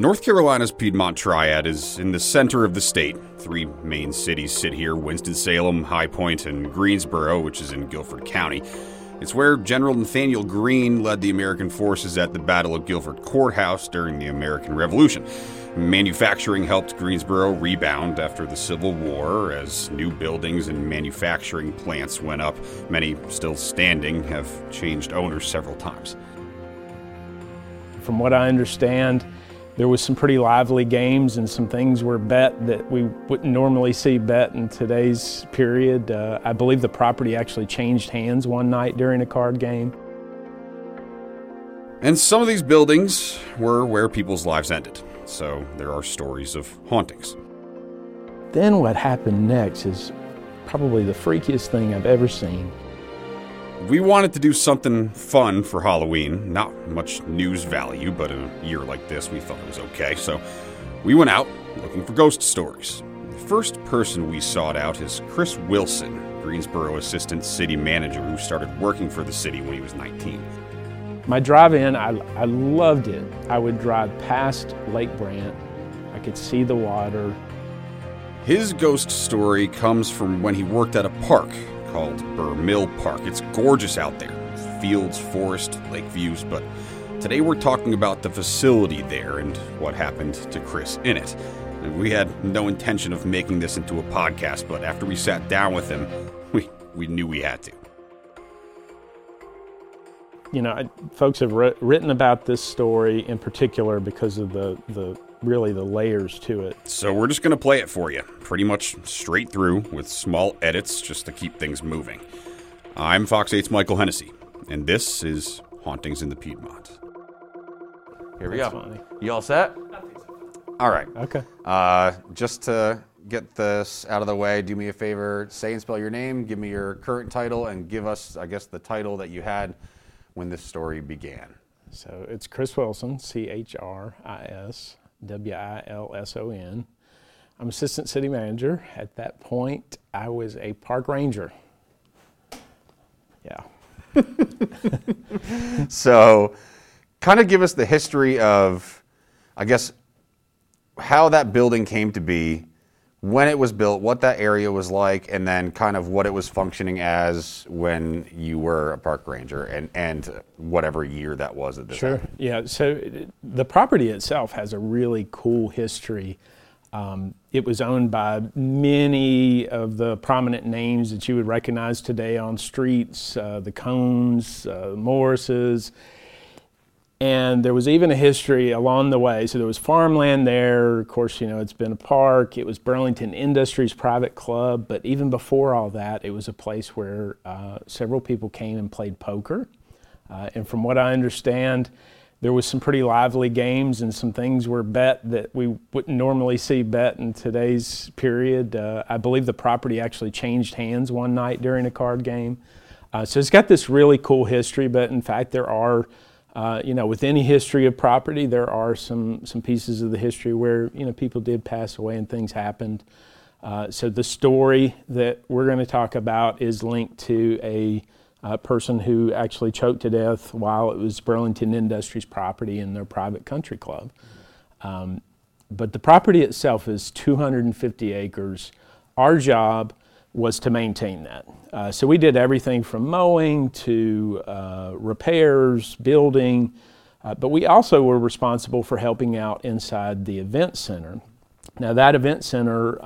North Carolina's Piedmont Triad is in the center of the state. Three main cities sit here: Winston-Salem, High Point, and Greensboro, which is in Guilford County. It's where General Nathaniel Greene led the American forces at the Battle of Guilford Courthouse during the American Revolution. Manufacturing helped Greensboro rebound after the Civil War, as new buildings and manufacturing plants went up. Many still standing have changed owners several times. From what I understand, there was some pretty lively games and some things were bet that we wouldn't normally see bet in today's period. I believe the property actually changed hands one night during a card game. And some of these buildings were where people's lives ended. So there are stories of hauntings. Then what happened next is probably the freakiest thing I've ever seen. We wanted to do something fun for Halloween. Not much news value, but in a year like this, we thought it was okay. So we went out looking for ghost stories. The first person we sought out is Chris Wilson, Greensboro assistant city manager who started working for the city when he was 19. My drive in, I loved it. I would drive past Lake Brandt. I could see the water. His ghost story comes from when he worked at a park called Bur-Mil Park. It's gorgeous out there. Fields, forest, lake views, but today we're talking about the facility there and what happened to Chris in it. We had no intention of making this into a podcast, but after we sat down with him, we knew we had to. You know, folks have written about this story in particular because of the layers to it. So we're just going to play it for you, pretty much straight through with small edits just to keep things moving. I'm Fox 8's Michael Hennessy, and this is Hauntings in the Piedmont. Here we go. Funny. You all set? All right. Okay. Just to get this out of the way, do me a favor, say and spell your name, give me your current title, and give us, I guess, the title that you had when this story began. So it's Chris Wilson, Chris Wilson. I'm assistant city manager. At that point, I was a park ranger. Yeah. So kind of give us the history of, I guess, how that building came to be, when it was built, what that area was like, and then kind of what it was functioning as when you were a park ranger, and whatever year that was at this time. Sure, yeah. So the property itself has a really cool history. It was owned by many of the prominent names that you would recognize today on streets, the Cones, Morrises. And there was even a history along the way. So there was farmland there. Of course, you know, it's been a park. It was Burlington Industries private club. But even before all that, it was a place where several people came and played poker. And from what I understand, there was some pretty lively games and some things were bet that we wouldn't normally see bet in today's period. I believe the property actually changed hands one night during a card game. So it's got this really cool history. But in fact, there are with any history of property, there are some pieces of the history where, you know, people did pass away and things happened. So the story that we're going to talk about is linked to a person who actually choked to death while it was Burlington Industries property in their private country club. But the property itself is 250 acres. Our job was to maintain that. So we did everything from mowing to repairs, building, but we also were responsible for helping out inside the event center. Now that event center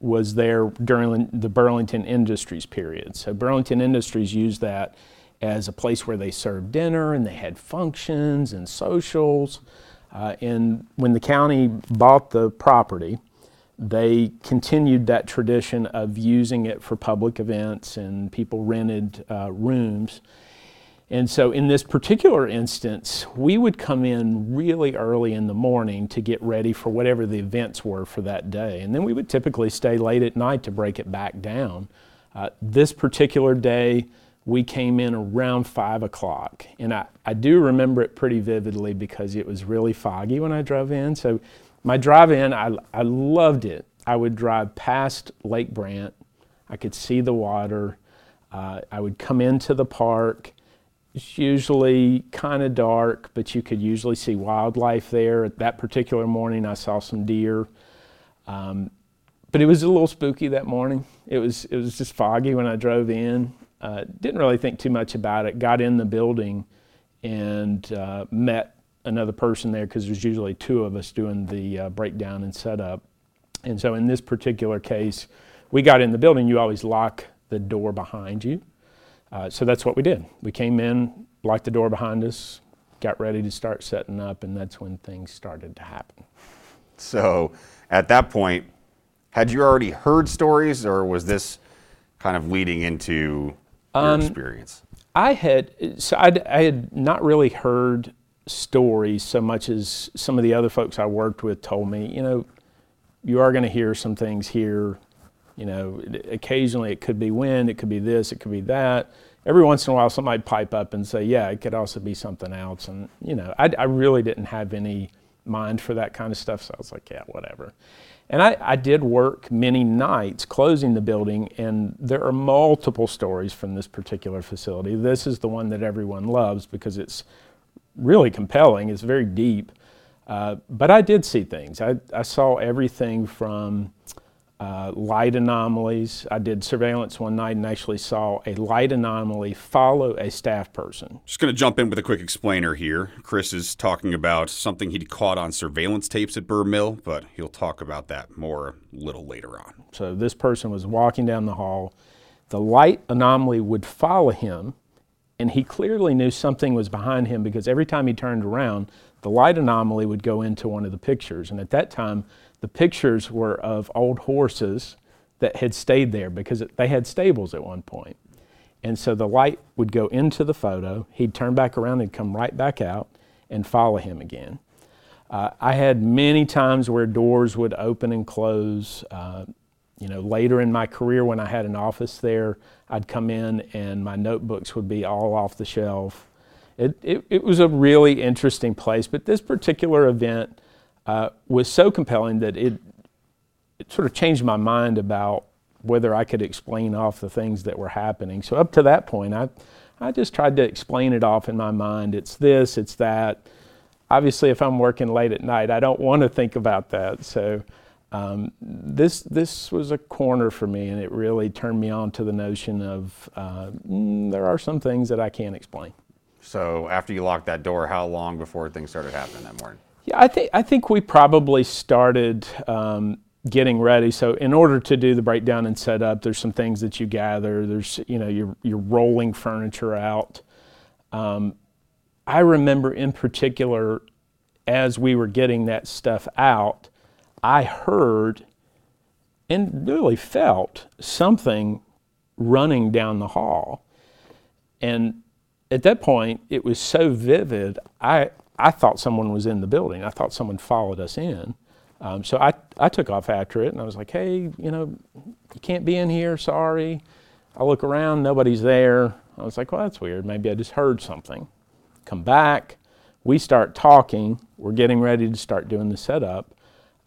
was there during the Burlington Industries period. So Burlington Industries used that as a place where they served dinner and they had functions and socials. And when the county bought the property, they continued that tradition of using it for public events, and people rented rooms. And so in this particular instance, we would come in really early in the morning to get ready for whatever the events were for that day. And then we would typically stay late at night to break it back down. This particular day, we came in around 5 o'clock. And I do remember it pretty vividly because it was really foggy when I drove in. So my drive in, I loved it. I would drive past Lake Brandt. I could see the water. I would come into the park. It's usually kind of dark, but you could usually see wildlife there. At that particular morning, I saw some deer. But it was a little spooky that morning. It was just foggy when I drove in. Didn't really think too much about it. Got in the building and met another person there, because there's usually two of us doing the breakdown and setup. And so in this particular case, we got in the building. You always lock the door behind you. So that's what we did. We came in, locked the door behind us, got ready to start setting up, and that's when things started to happen. So at that point, had you already heard stories, or was this kind of leading into your experience? I had not really heard stories so much as some of the other folks I worked with told me, you know, you are going to hear some things here. You know, occasionally it could be wind, it could be this, it could be that. Every once in a while somebody would pipe up and say, yeah, it could also be something else. And, you know, I really didn't have any mind for that kind of stuff, so I was like, yeah, whatever. And I did work many nights closing the building, and there are multiple stories from this particular facility. This is the one that everyone loves because it's really compelling, it's very deep. But I did see things. I saw everything from light anomalies. I did surveillance one night and actually saw a light anomaly follow a staff person. Just going to jump in with a quick explainer here. Chris is talking about something he'd caught on surveillance tapes at Bur-Mil, but he'll talk about that more a little later on. So this person was walking down the hall. The light anomaly would follow him, and he clearly knew something was behind him because every time he turned around, the light anomaly would go into one of the pictures. And at that time, the pictures were of old horses that had stayed there because they had stables at one point. And so the light would go into the photo, he'd turn back around and come right back out and follow him again. I had many times where doors would open and close. You know, later in my career when I had an office there, I'd come in and my notebooks would be all off the shelf. It was a really interesting place, but this particular event was so compelling that it sort of changed my mind about whether I could explain off the things that were happening. So up to that point, I just tried to explain it off in my mind. It's this, it's that. Obviously, if I'm working late at night, I don't want to think about that. So this was a corner for me, and it really turned me on to the notion of there are some things that I can't explain. So after you locked that door, how long before things started happening that morning? Yeah, I think we probably started getting ready. So in order to do the breakdown and set up, there's some things that you gather. There's, you know, you're rolling furniture out. I remember in particular, as we were getting that stuff out, I heard and really felt something running down the hall. And at that point, it was so vivid, I thought someone was in the building. I thought someone followed us in. So I took off after it, and I was like, hey, you know, you can't be in here, sorry. I look around, nobody's there. I was like, well, that's weird. Maybe I just heard something. Come back. We start talking. We're getting ready to start doing the setup.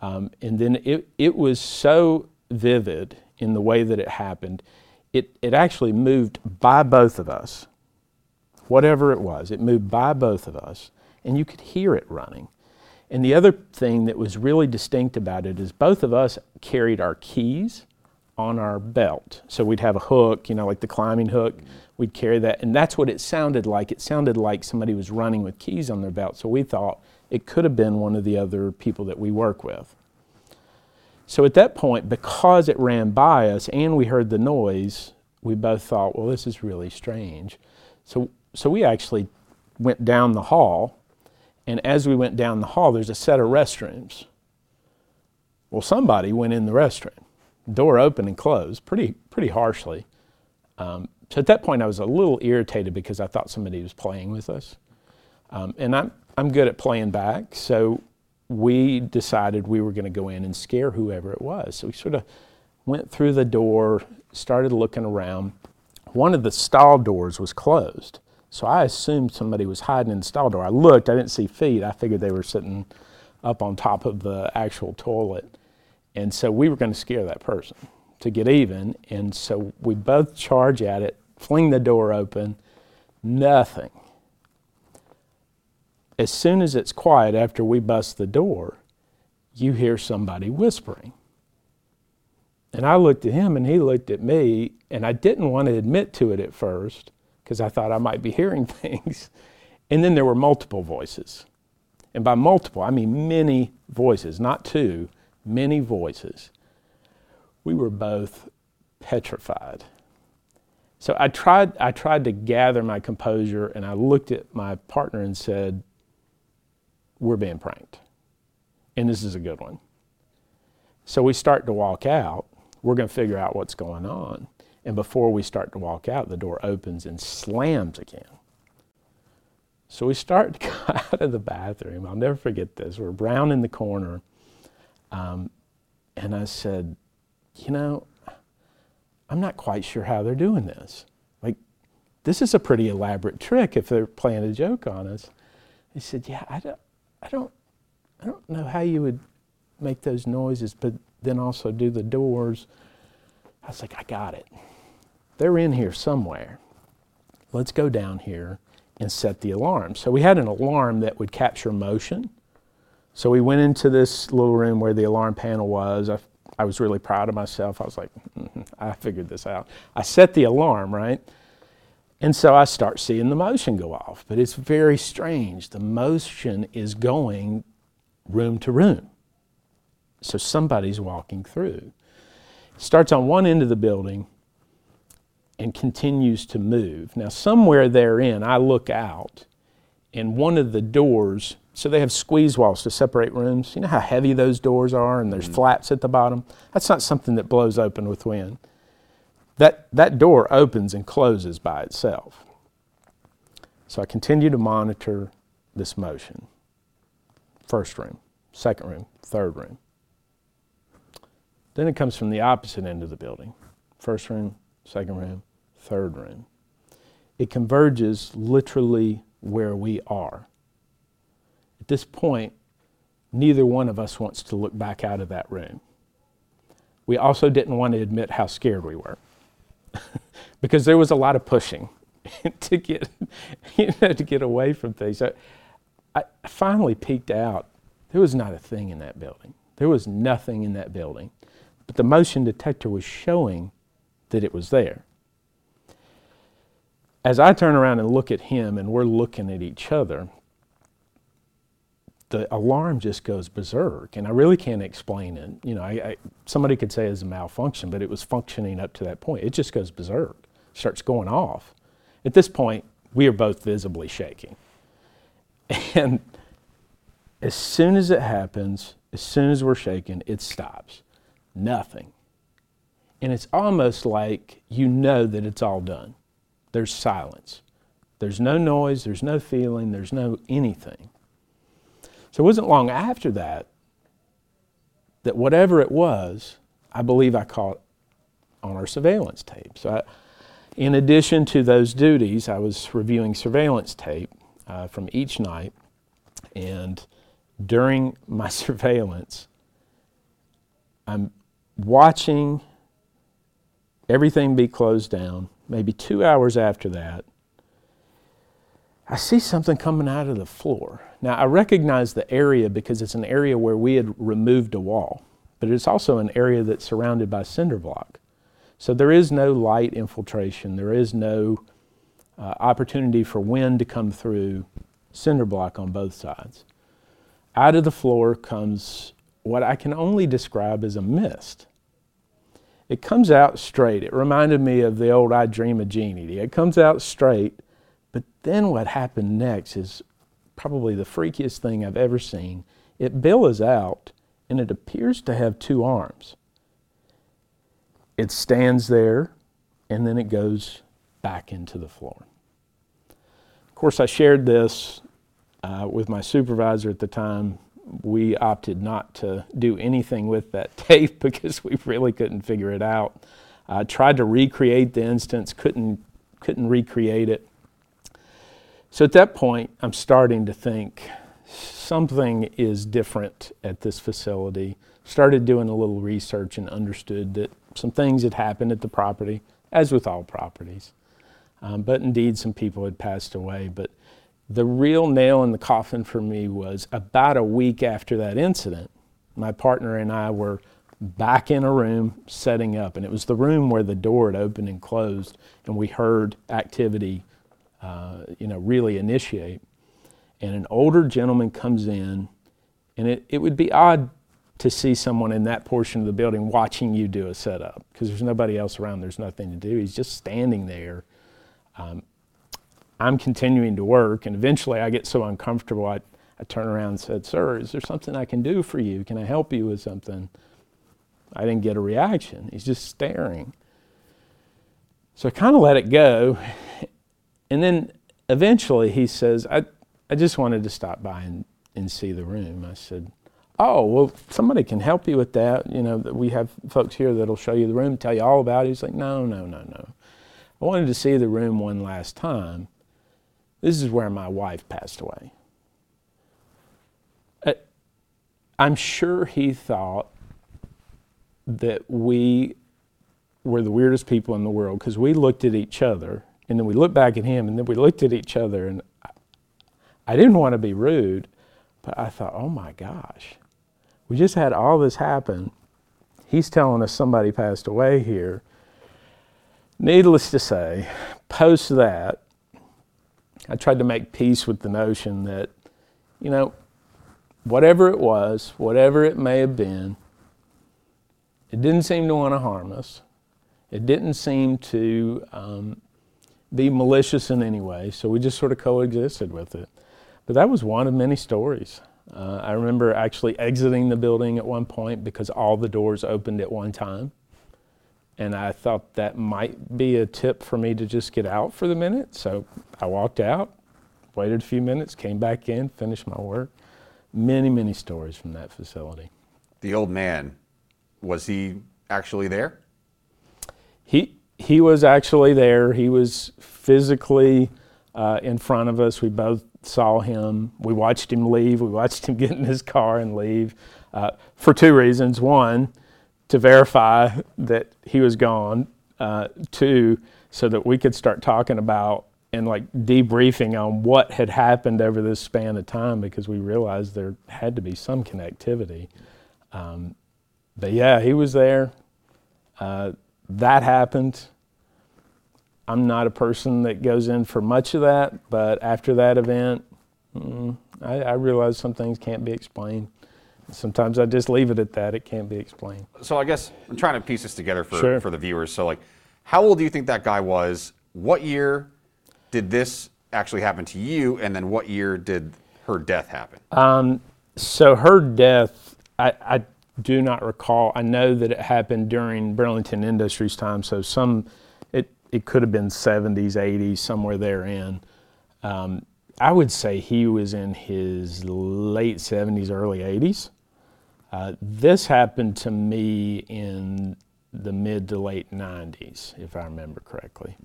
And then it was so vivid in the way that it happened. It actually moved by both of us. Whatever it was, it moved by both of us. And you could hear it running. And the other thing that was really distinct about it is both of us carried our keys on our belt. So we'd have a hook, you know, like the climbing hook. We'd carry that, and that's what it sounded like. It sounded like somebody was running with keys on their belt. So we thought it could have been one of the other people that we work with. So at that point, because it ran by us and we heard the noise, we both thought, well, this is really strange. So we actually went down the hall. And as we went down the hall, there's a set of restrooms. Well, somebody went in the restroom. Door opened and closed pretty harshly. So at that point, I was a little irritated because I thought somebody was playing with us. And I'm good at playing back, so we decided we were going to go in and scare whoever it was. So we sort of went through the door, started looking around. One of the stall doors was closed. So I assumed somebody was hiding in the stall door. I looked, I didn't see feet. I figured they were sitting up on top of the actual toilet. And so we were going to scare that person to get even. And so we both charge at it, fling the door open, nothing. As soon as it's quiet after we bust the door, you hear somebody whispering. And I looked at him and he looked at me, and I didn't want to admit to it at first because I thought I might be hearing things. And then there were multiple voices. And by multiple, I mean many voices, not two, many voices. We were both petrified. So I tried to gather my composure, and I looked at my partner and said, "We're being pranked. And this is a good one." So we start to walk out. We're going to figure out what's going on. And before we start to walk out, the door opens and slams again. So we start to go out of the bathroom. I'll never forget this. We're brown in the corner. And I said, "You know, I'm not quite sure how they're doing this. Like, this is a pretty elaborate trick if they're playing a joke on us." He said, "Yeah, I don't know how you would make those noises, but then also do the doors." I was like, "I got it. They're in here somewhere. Let's go down here and set the alarm." So we had an alarm that would capture motion. So we went into this little room where the alarm panel was. I was really proud of myself. I was like, I figured this out. I set the alarm, right? And so I start seeing the motion go off, but it's very strange. The motion is going room to room. So somebody's walking through. Starts on one end of the building and continues to move. Now, somewhere therein, I look out, and one of the doors, so they have squeeze walls to separate rooms. You know how heavy those doors are, and there's flaps at the bottom? That's not something that blows open with wind. That door opens and closes by itself. So I continue to monitor this motion. First room, second room, third room. Then it comes from the opposite end of the building. First room, second room, third room. It converges literally where we are. At this point, neither one of us wants to look back out of that room. We also didn't want to admit how scared we were because there was a lot of pushing to get away from things. I finally peeked out. There was not a thing in that building. There was nothing in that building. But the motion detector was showing that it was there. As I turn around and look at him, and we're looking at each other, the alarm just goes berserk, and I really can't explain it. You know, somebody could say it's a malfunction, but it was functioning up to that point. It just goes berserk, starts going off. At this point, we are both visibly shaking. And as soon as it happens, as soon as we're shaking, it stops. Nothing. And it's almost like you know that it's all done. There's silence. There's no noise, there's no feeling, there's no anything. So it wasn't long after that whatever it was, I believe I caught on our surveillance tape. So in addition to those duties, I was reviewing surveillance tape from each night, and during my surveillance, I'm watching everything be closed down. Maybe 2 hours after that, I see something coming out of the floor. Now, I recognize the area because it's an area where we had removed a wall, but it's also an area that's surrounded by cinder block. So there is no light infiltration. There is no opportunity for wind to come through cinder block on both sides. Out of the floor comes what I can only describe as a mist. It comes out straight. It reminded me of the old I Dream a Genie. It comes out straight, but then what happened next is probably the freakiest thing I've ever seen. It billows out, and it appears to have two arms. It stands there, and then it goes back into the floor. Of course, I shared this with my supervisor at the time. We opted not to do anything with that tape because we really couldn't figure it out. I tried to recreate the instance, couldn't recreate it. So at that point, I'm starting to think something is different at this facility. Started doing a little research and understood that some things had happened at the property, as with all properties. But indeed, some people had passed away. But The real nail in the coffin for me was about a week after that incident, my partner and I were back in a room setting up, and it was the room where the door had opened and closed, and we heard activity really initiate. And an older gentleman comes in, and it would be odd to see someone in that portion of the building watching you do a setup, because there's nobody else around, there's nothing to do. He's just standing there. I'm continuing to work, and eventually I get so uncomfortable, I turn around and said, "Sir, is there something I can do for you? Can I help you with something?" I didn't get a reaction. He's just staring. So I kind of let it go. And then eventually he says, I just wanted to stop by and see the room. I said, "Oh, well, somebody can help you with that. You know, we have folks here that'll show you the room, tell you all about it." He's like, No. I wanted to see the room one last time. This is where my wife passed away." I'm sure he thought that we were the weirdest people in the world, because we looked at each other, and then we looked back at him, and then we looked at each other, and I didn't want to be rude, but I thought, oh my gosh, we just had all this happen. He's telling us somebody passed away here. Needless to say, post that, I tried to make peace with the notion that, you know, whatever it was, whatever it may have been, it didn't seem to want to harm us. It didn't seem to be malicious in any way, so we just sort of coexisted with it. But that was one of many stories. I remember actually exiting the building at one point because all the doors opened at one time, and I thought that might be a tip for me to just get out for the minute. So I walked out, waited a few minutes, came back in, finished my work. Many, many stories from that facility. The old man, was he actually there? He was actually there. He was physically in front of us. We both saw him. We watched him leave. We watched him get in his car and leave for two reasons. One, to verify that he was gone. Two, so that we could start talking about and like debriefing on what had happened over this span of time, because we realized there had to be some connectivity. But yeah, he was there. That happened. I'm not a person that goes in for much of that, but after that event, I realized some things can't be explained. Sometimes I just leave it at that. It can't be explained. So I guess I'm trying to piece this together for the viewers. So like, how old do you think that guy was? What year did this actually happen to you? And then what year did her death happen? So her death, I do not recall. I know that it happened during Burlington Industries time, so it could have been 70s, 80s, somewhere therein. I would say he was in his late 70s, early 80s. This happened to me in the mid to late 90s, if I remember correctly.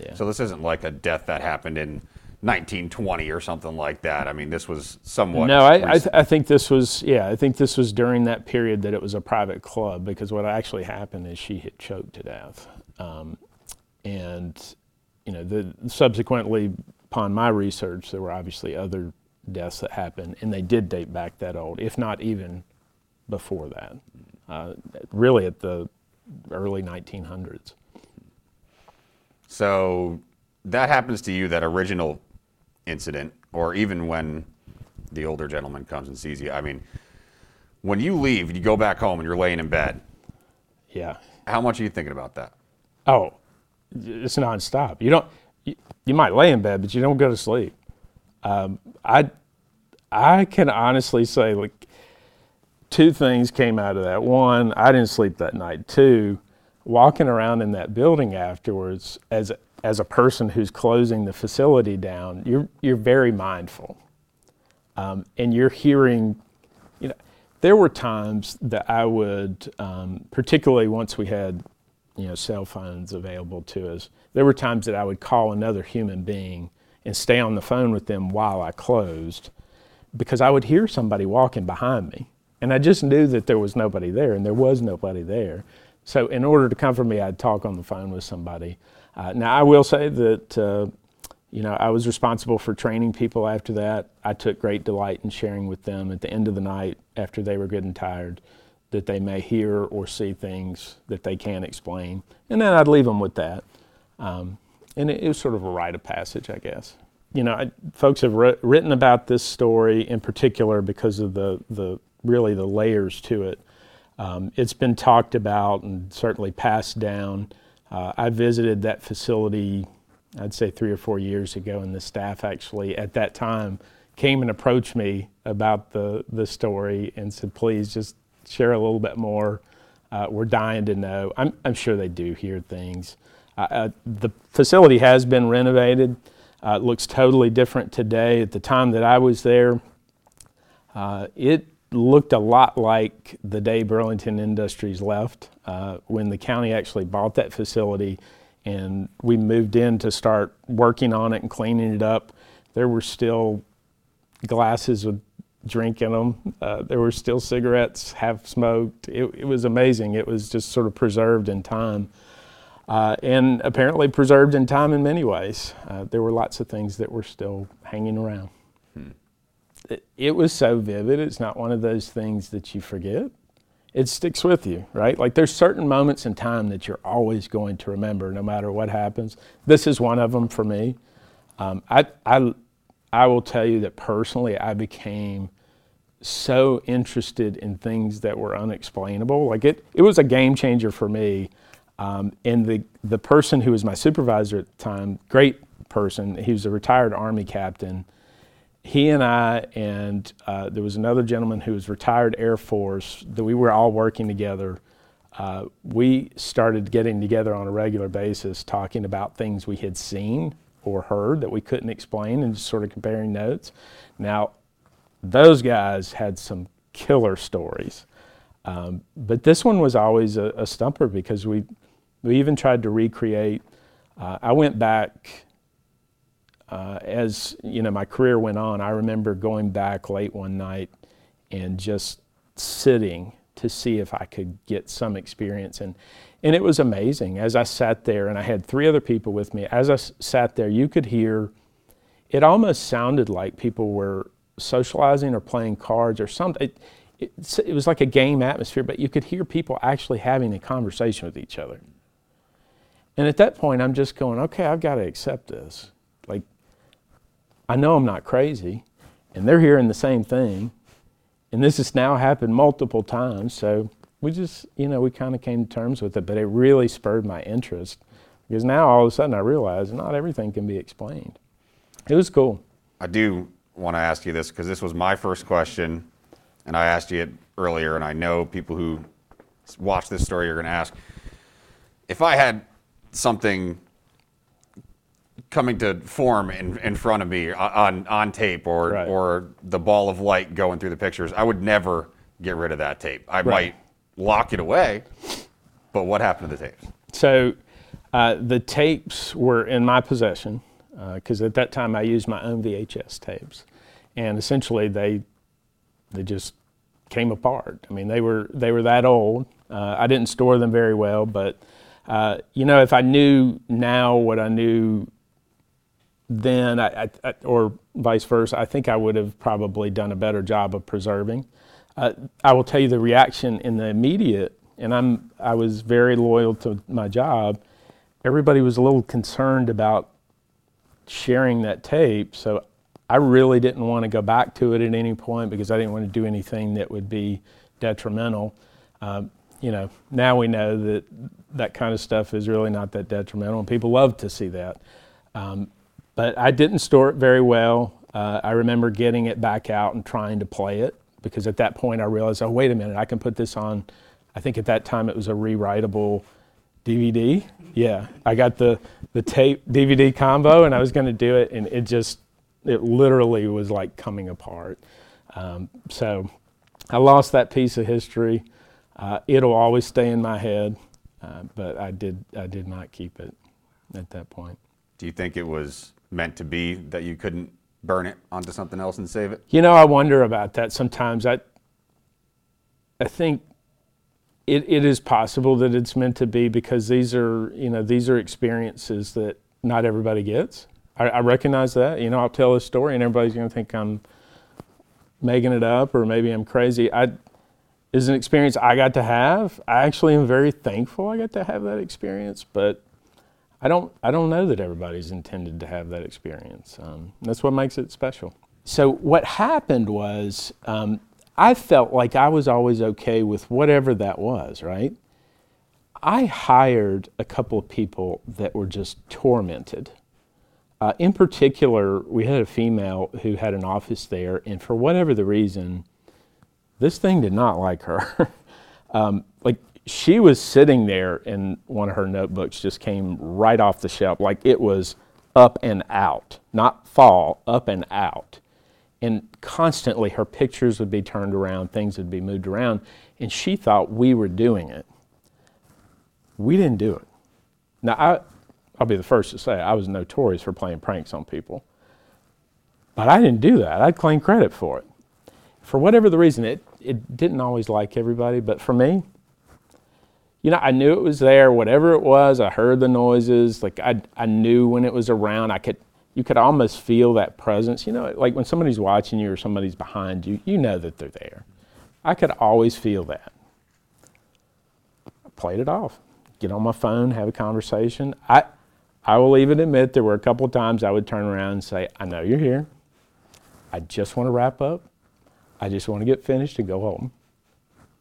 Yeah. So this isn't like a death that happened in 1920 or something like that. I mean, this was somewhat... No, I think this was, I think this was during that period that it was a private club, because what actually happened is she had choked to death. And, you know, subsequently, upon my research, there were obviously other deaths that happened, and they did date back that old, if not even before that, really at the early 1900s. So that happens to you, that original incident, or even when the older gentleman comes and sees you. I mean, when you leave, you go back home and you're laying in bed. Yeah. How much are you thinking about that? Oh, it's nonstop. You might lay in bed, but you don't go to sleep. I can honestly say, like, two things came out of that. One, I didn't sleep that night. Two, walking around in that building afterwards, as a person who's closing the facility down, you're very mindful, and you're hearing. You know, there were times that I would, particularly once we had, cell phones available to us, there were times that I would call another human being and stay on the phone with them while I closed, because I would hear somebody walking behind me, and I just knew that there was nobody there, and there was nobody there. So in order to comfort me, I'd talk on the phone with somebody. Now I will say that You know, I was responsible for training people after that. I took great delight in sharing with them at the end of the night, after they were good and tired, that they may hear or see things that they can't explain. And then I'd leave them with that. And it was sort of a rite of passage, I guess. You know, folks have written about this story in particular because of the layers to it. It's been talked about and certainly passed down. I visited that facility, I'd say 3 or 4 years ago, and the staff actually at that time came and approached me about the story and said, please just share a little bit more. We're dying to know. I'm sure they do hear things. The facility has been renovated. It looks totally different today. At the time that I was there, it looked a lot like the day Burlington Industries left, when the county actually bought that facility. And we moved in to start working on it and cleaning it up. There were still glasses with drink in them. There were still cigarettes, half smoked. It was amazing. It was just sort of preserved in time. And apparently preserved in time in many ways. There were lots of things that were still hanging around. It was so vivid. It's not one of those things that you forget. It sticks with you, right? Like, there's certain moments in time that you're always going to remember, no matter what happens. This is one of them for me. I will tell you that personally, I became so interested in things that were unexplainable. Like, it was a game changer for me. And the person who was my supervisor at the time, great person, he was a retired Army captain. He and I, and there was another gentleman who was retired Air Force, that we were all working together. We started getting together on a regular basis, talking about things we had seen or heard that we couldn't explain, and just sort of comparing notes. Now, those guys had some killer stories. But this one was always a stumper, because we even tried to recreate. I went back. As you know, my career went on, I remember going back late one night and just sitting to see if I could get some experience. And it was amazing. As I sat there, and I had 3 other people with me, as I sat there, you could hear, it almost sounded like people were socializing or playing cards or something. It was like a game atmosphere, but you could hear people actually having a conversation with each other. And at that point, I'm just going, okay, I've got to accept this. Like, I know I'm not crazy, and they're hearing the same thing, and this has now happened multiple times, so we just, you know, we kind of came to terms with it, but it really spurred my interest, because now all of a sudden I realize not everything can be explained. It was cool. I do want to ask you this, because this was my first question, and I asked you it earlier, and I know people who watch this story are going to ask, if I had something coming to form in front of me on tape, or right, or the ball of light going through the pictures, I would never get rid of that tape. I might lock it away, but what happened to the tapes? So the tapes were in my possession, because at that time I used my own VHS tapes, and essentially they just came apart. I mean, they were that old. I didn't store them very well, but you know, if I knew now what I knew then, I, or vice versa, I think I would have probably done a better job of preserving. I will tell you the reaction in the immediate, and I was very loyal to my job. Everybody was a little concerned about sharing that tape, so I really didn't want to go back to it at any point, because I didn't want to do anything that would be detrimental. You know, now we know that that kind of stuff is really not that detrimental, and people love to see that. But I didn't store it very well. I remember getting it back out and trying to play it, because at that point I realized, oh, wait a minute, I can put this on. I think at that time it was a rewritable DVD. Yeah, I got the tape DVD combo, and I was going to do it, and it literally was like coming apart. So I lost that piece of history. It'll always stay in my head, but I did not keep it at that point. Do you think it was meant to be that you couldn't burn it onto something else and save it? You know, I wonder about that sometimes. I think it is possible that it's meant to be, because these are experiences that not everybody gets. I recognize that. You know, I'll tell this story and everybody's going to think I'm making it up or maybe I'm crazy. It's an experience I got to have. I actually am very thankful I got to have that experience, but I don't know that everybody's intended to have that experience. That's what makes it special. So what happened was I felt like I was always okay with whatever that was, right? I hired a couple of people that were just tormented. In particular, we had a female who had an office there, and for whatever the reason, this thing did not like her. Like, she was sitting there, and one of her notebooks just came right off the shelf. Like, it was up and out, not fall, up and out. And constantly, her pictures would be turned around, things would be moved around, and she thought we were doing it. We didn't do it. Now, I'll be the first to say I was notorious for playing pranks on people. But I didn't do that. I'd claim credit for it. For whatever the reason, it didn't always like everybody, but for me, you know, I knew it was there, whatever it was. I heard the noises. Like, I knew when it was around. You could almost feel that presence. You know, like when somebody's watching you or somebody's behind you, you know that they're there. I could always feel that. I played it off. Get on my phone, have a conversation. I will even admit there were a couple of times I would turn around and say, I know you're here. I just want to wrap up. I just want to get finished and go home.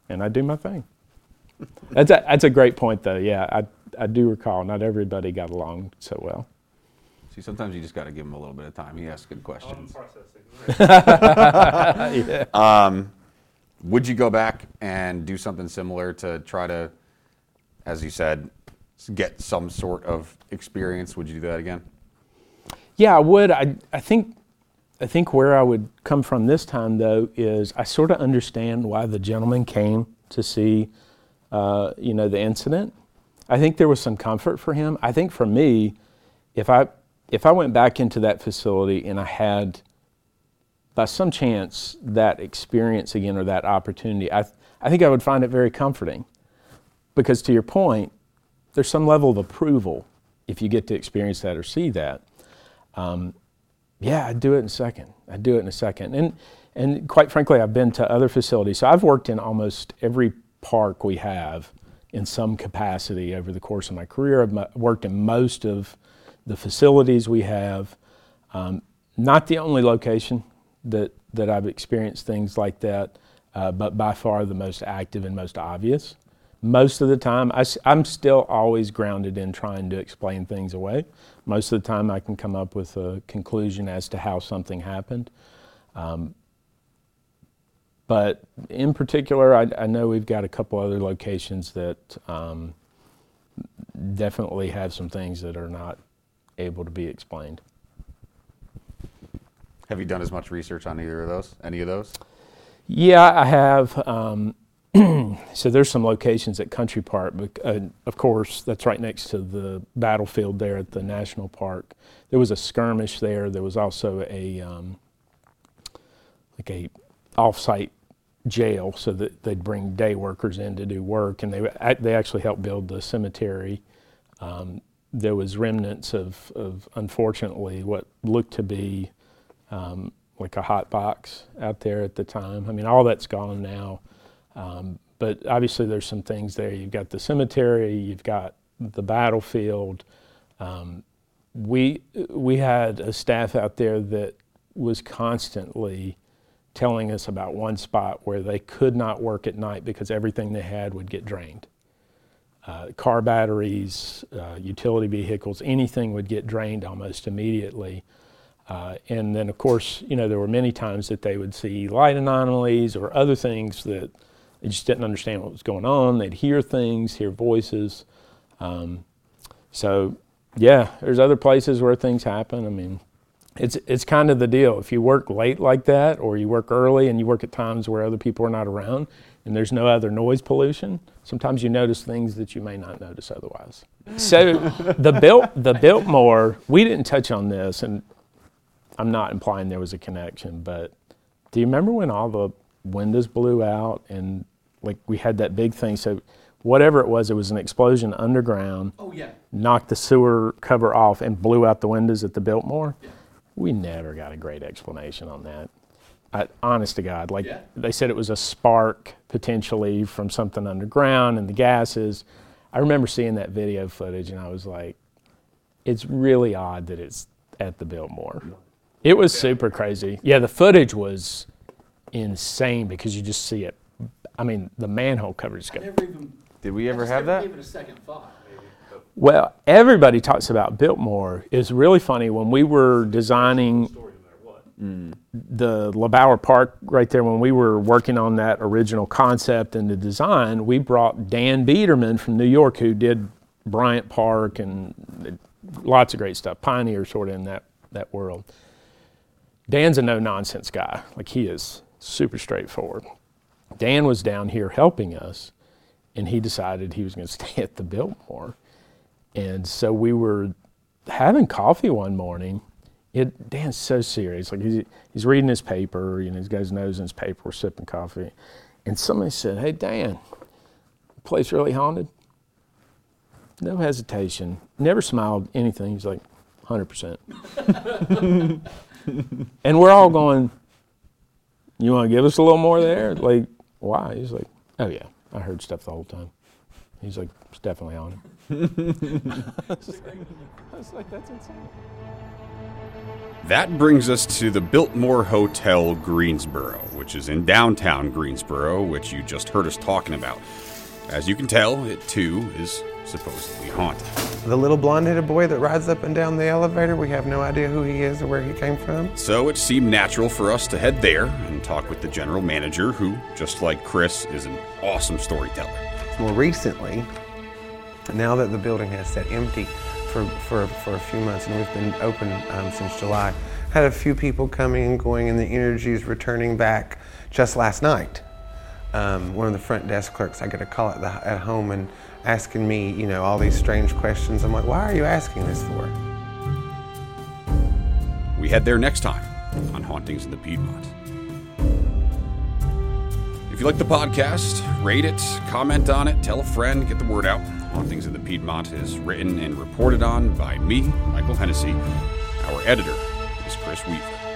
And I do my thing. That's a great point, though. Yeah, I do recall not everybody got along so well. See, sometimes you just got to give him a little bit of time. He asks good questions. Yeah. Would you go back and do something similar to try to, as you said, get some sort of experience? Would you do that again? Yeah, I would. I think where I would come from this time, though, is I sort of understand why the gentleman came to see, you know, the incident. I think there was some comfort for him. I think for me, if I went back into that facility and I had, by some chance, that experience again or that opportunity, I think I would find it very comforting. Because to your point, there's some level of approval if you get to experience that or see that. Yeah, I'd do it in a second. And quite frankly, I've been to other facilities. So I've worked in almost every park we have in some capacity over the course of my career. I've worked in most of the facilities we have. Not the only location that I've experienced things like that, but by far the most active and most obvious. Most of the time, I'm still always grounded in trying to explain things away. Most of the time, I can come up with a conclusion as to how something happened. But in particular, I know we've got a couple other locations that definitely have some things that are not able to be explained. Have you done as much research on either of those? Any of those? Yeah, I have. So there's some locations at Country Park, of course, that's right next to the battlefield there at the National Park. There was a skirmish there. There was also a off-site jail, so that they'd bring day workers in to do work, and they actually helped build the cemetery. There was remnants of unfortunately what looked to be like a hot box out there at the time. I mean, all that's gone now. But obviously there's some things there. You've got the cemetery, you've got the battlefield. We had a staff out there that was constantly telling us about one spot where they could not work at night because everything they had would get drained. Car batteries, utility vehicles, anything would get drained almost immediately. And then, of course, you know, there were many times that they would see light anomalies or other things that they just didn't understand what was going on. They'd hear things, hear voices. So, yeah, there's other places where things happen. I mean, it's kind of the deal. If you work late like that, or you work early and you work at times where other people are not around and there's no other noise pollution, sometimes you notice things that you may not notice otherwise. So the Biltmore, we didn't touch on this, and I'm not implying there was a connection, but do you remember when all the windows blew out and like we had that big thing? So whatever it was an explosion underground. Oh, yeah. Knocked the sewer cover off and blew out the windows at the Biltmore. Yeah. We never got a great explanation on that. Honest to God, they said it was a spark potentially from something underground and the gases. I remember seeing that video footage and I was like, it's really odd that it's at the Biltmore. It was super crazy. Yeah, the footage was insane because you just see it. I mean, the manhole cover just got... Did we ever have that? I gave it a second thought. Well, everybody talks about Biltmore. It's really funny. When we were designing the Labauer Park right there, when we were working on that original concept and the design, we brought Dan Biederman from New York, who did Bryant Park and lots of great stuff, pioneer sort of in that world. Dan's a no-nonsense guy. He is super straightforward. Dan was down here helping us, and he decided he was going to stay at the Biltmore. And so we were having coffee one morning. Dan's so serious. He's reading his paper, he's got his nose in his paper. We're sipping coffee. And somebody said, "Hey, Dan, the place really haunted?" No hesitation. Never smiled, anything. He's like, 100%. And we're all going, "You want to give us a little more there?" Why? He's like, "Oh, yeah, I heard stuff the whole time." He's like, "It's definitely on him." I was like, that's insane. That brings us to the Biltmore Hotel Greensboro, which is in downtown Greensboro, which you just heard us talking about. As you can tell, it too is supposedly haunted. The little blonde-headed boy that rides up and down the elevator, we have no idea who he is or where he came from. So it seemed natural for us to head there and talk with the general manager, who, just like Chris, is an awesome storyteller. More recently, now that the building has sat empty for a few months, and we've been open since July, had a few people coming and going, and the energy is returning back. Just last night, one of the front desk clerks, I get a call at home and asking me, all these strange questions. I'm like, why are you asking this for? We head there next time on Hauntings in the Piedmont. If you like the podcast, rate it, comment on it, tell a friend, get the word out. Hauntings in the Piedmont is written and reported on by me, Michael Hennessy. Our editor is Chris Weaver.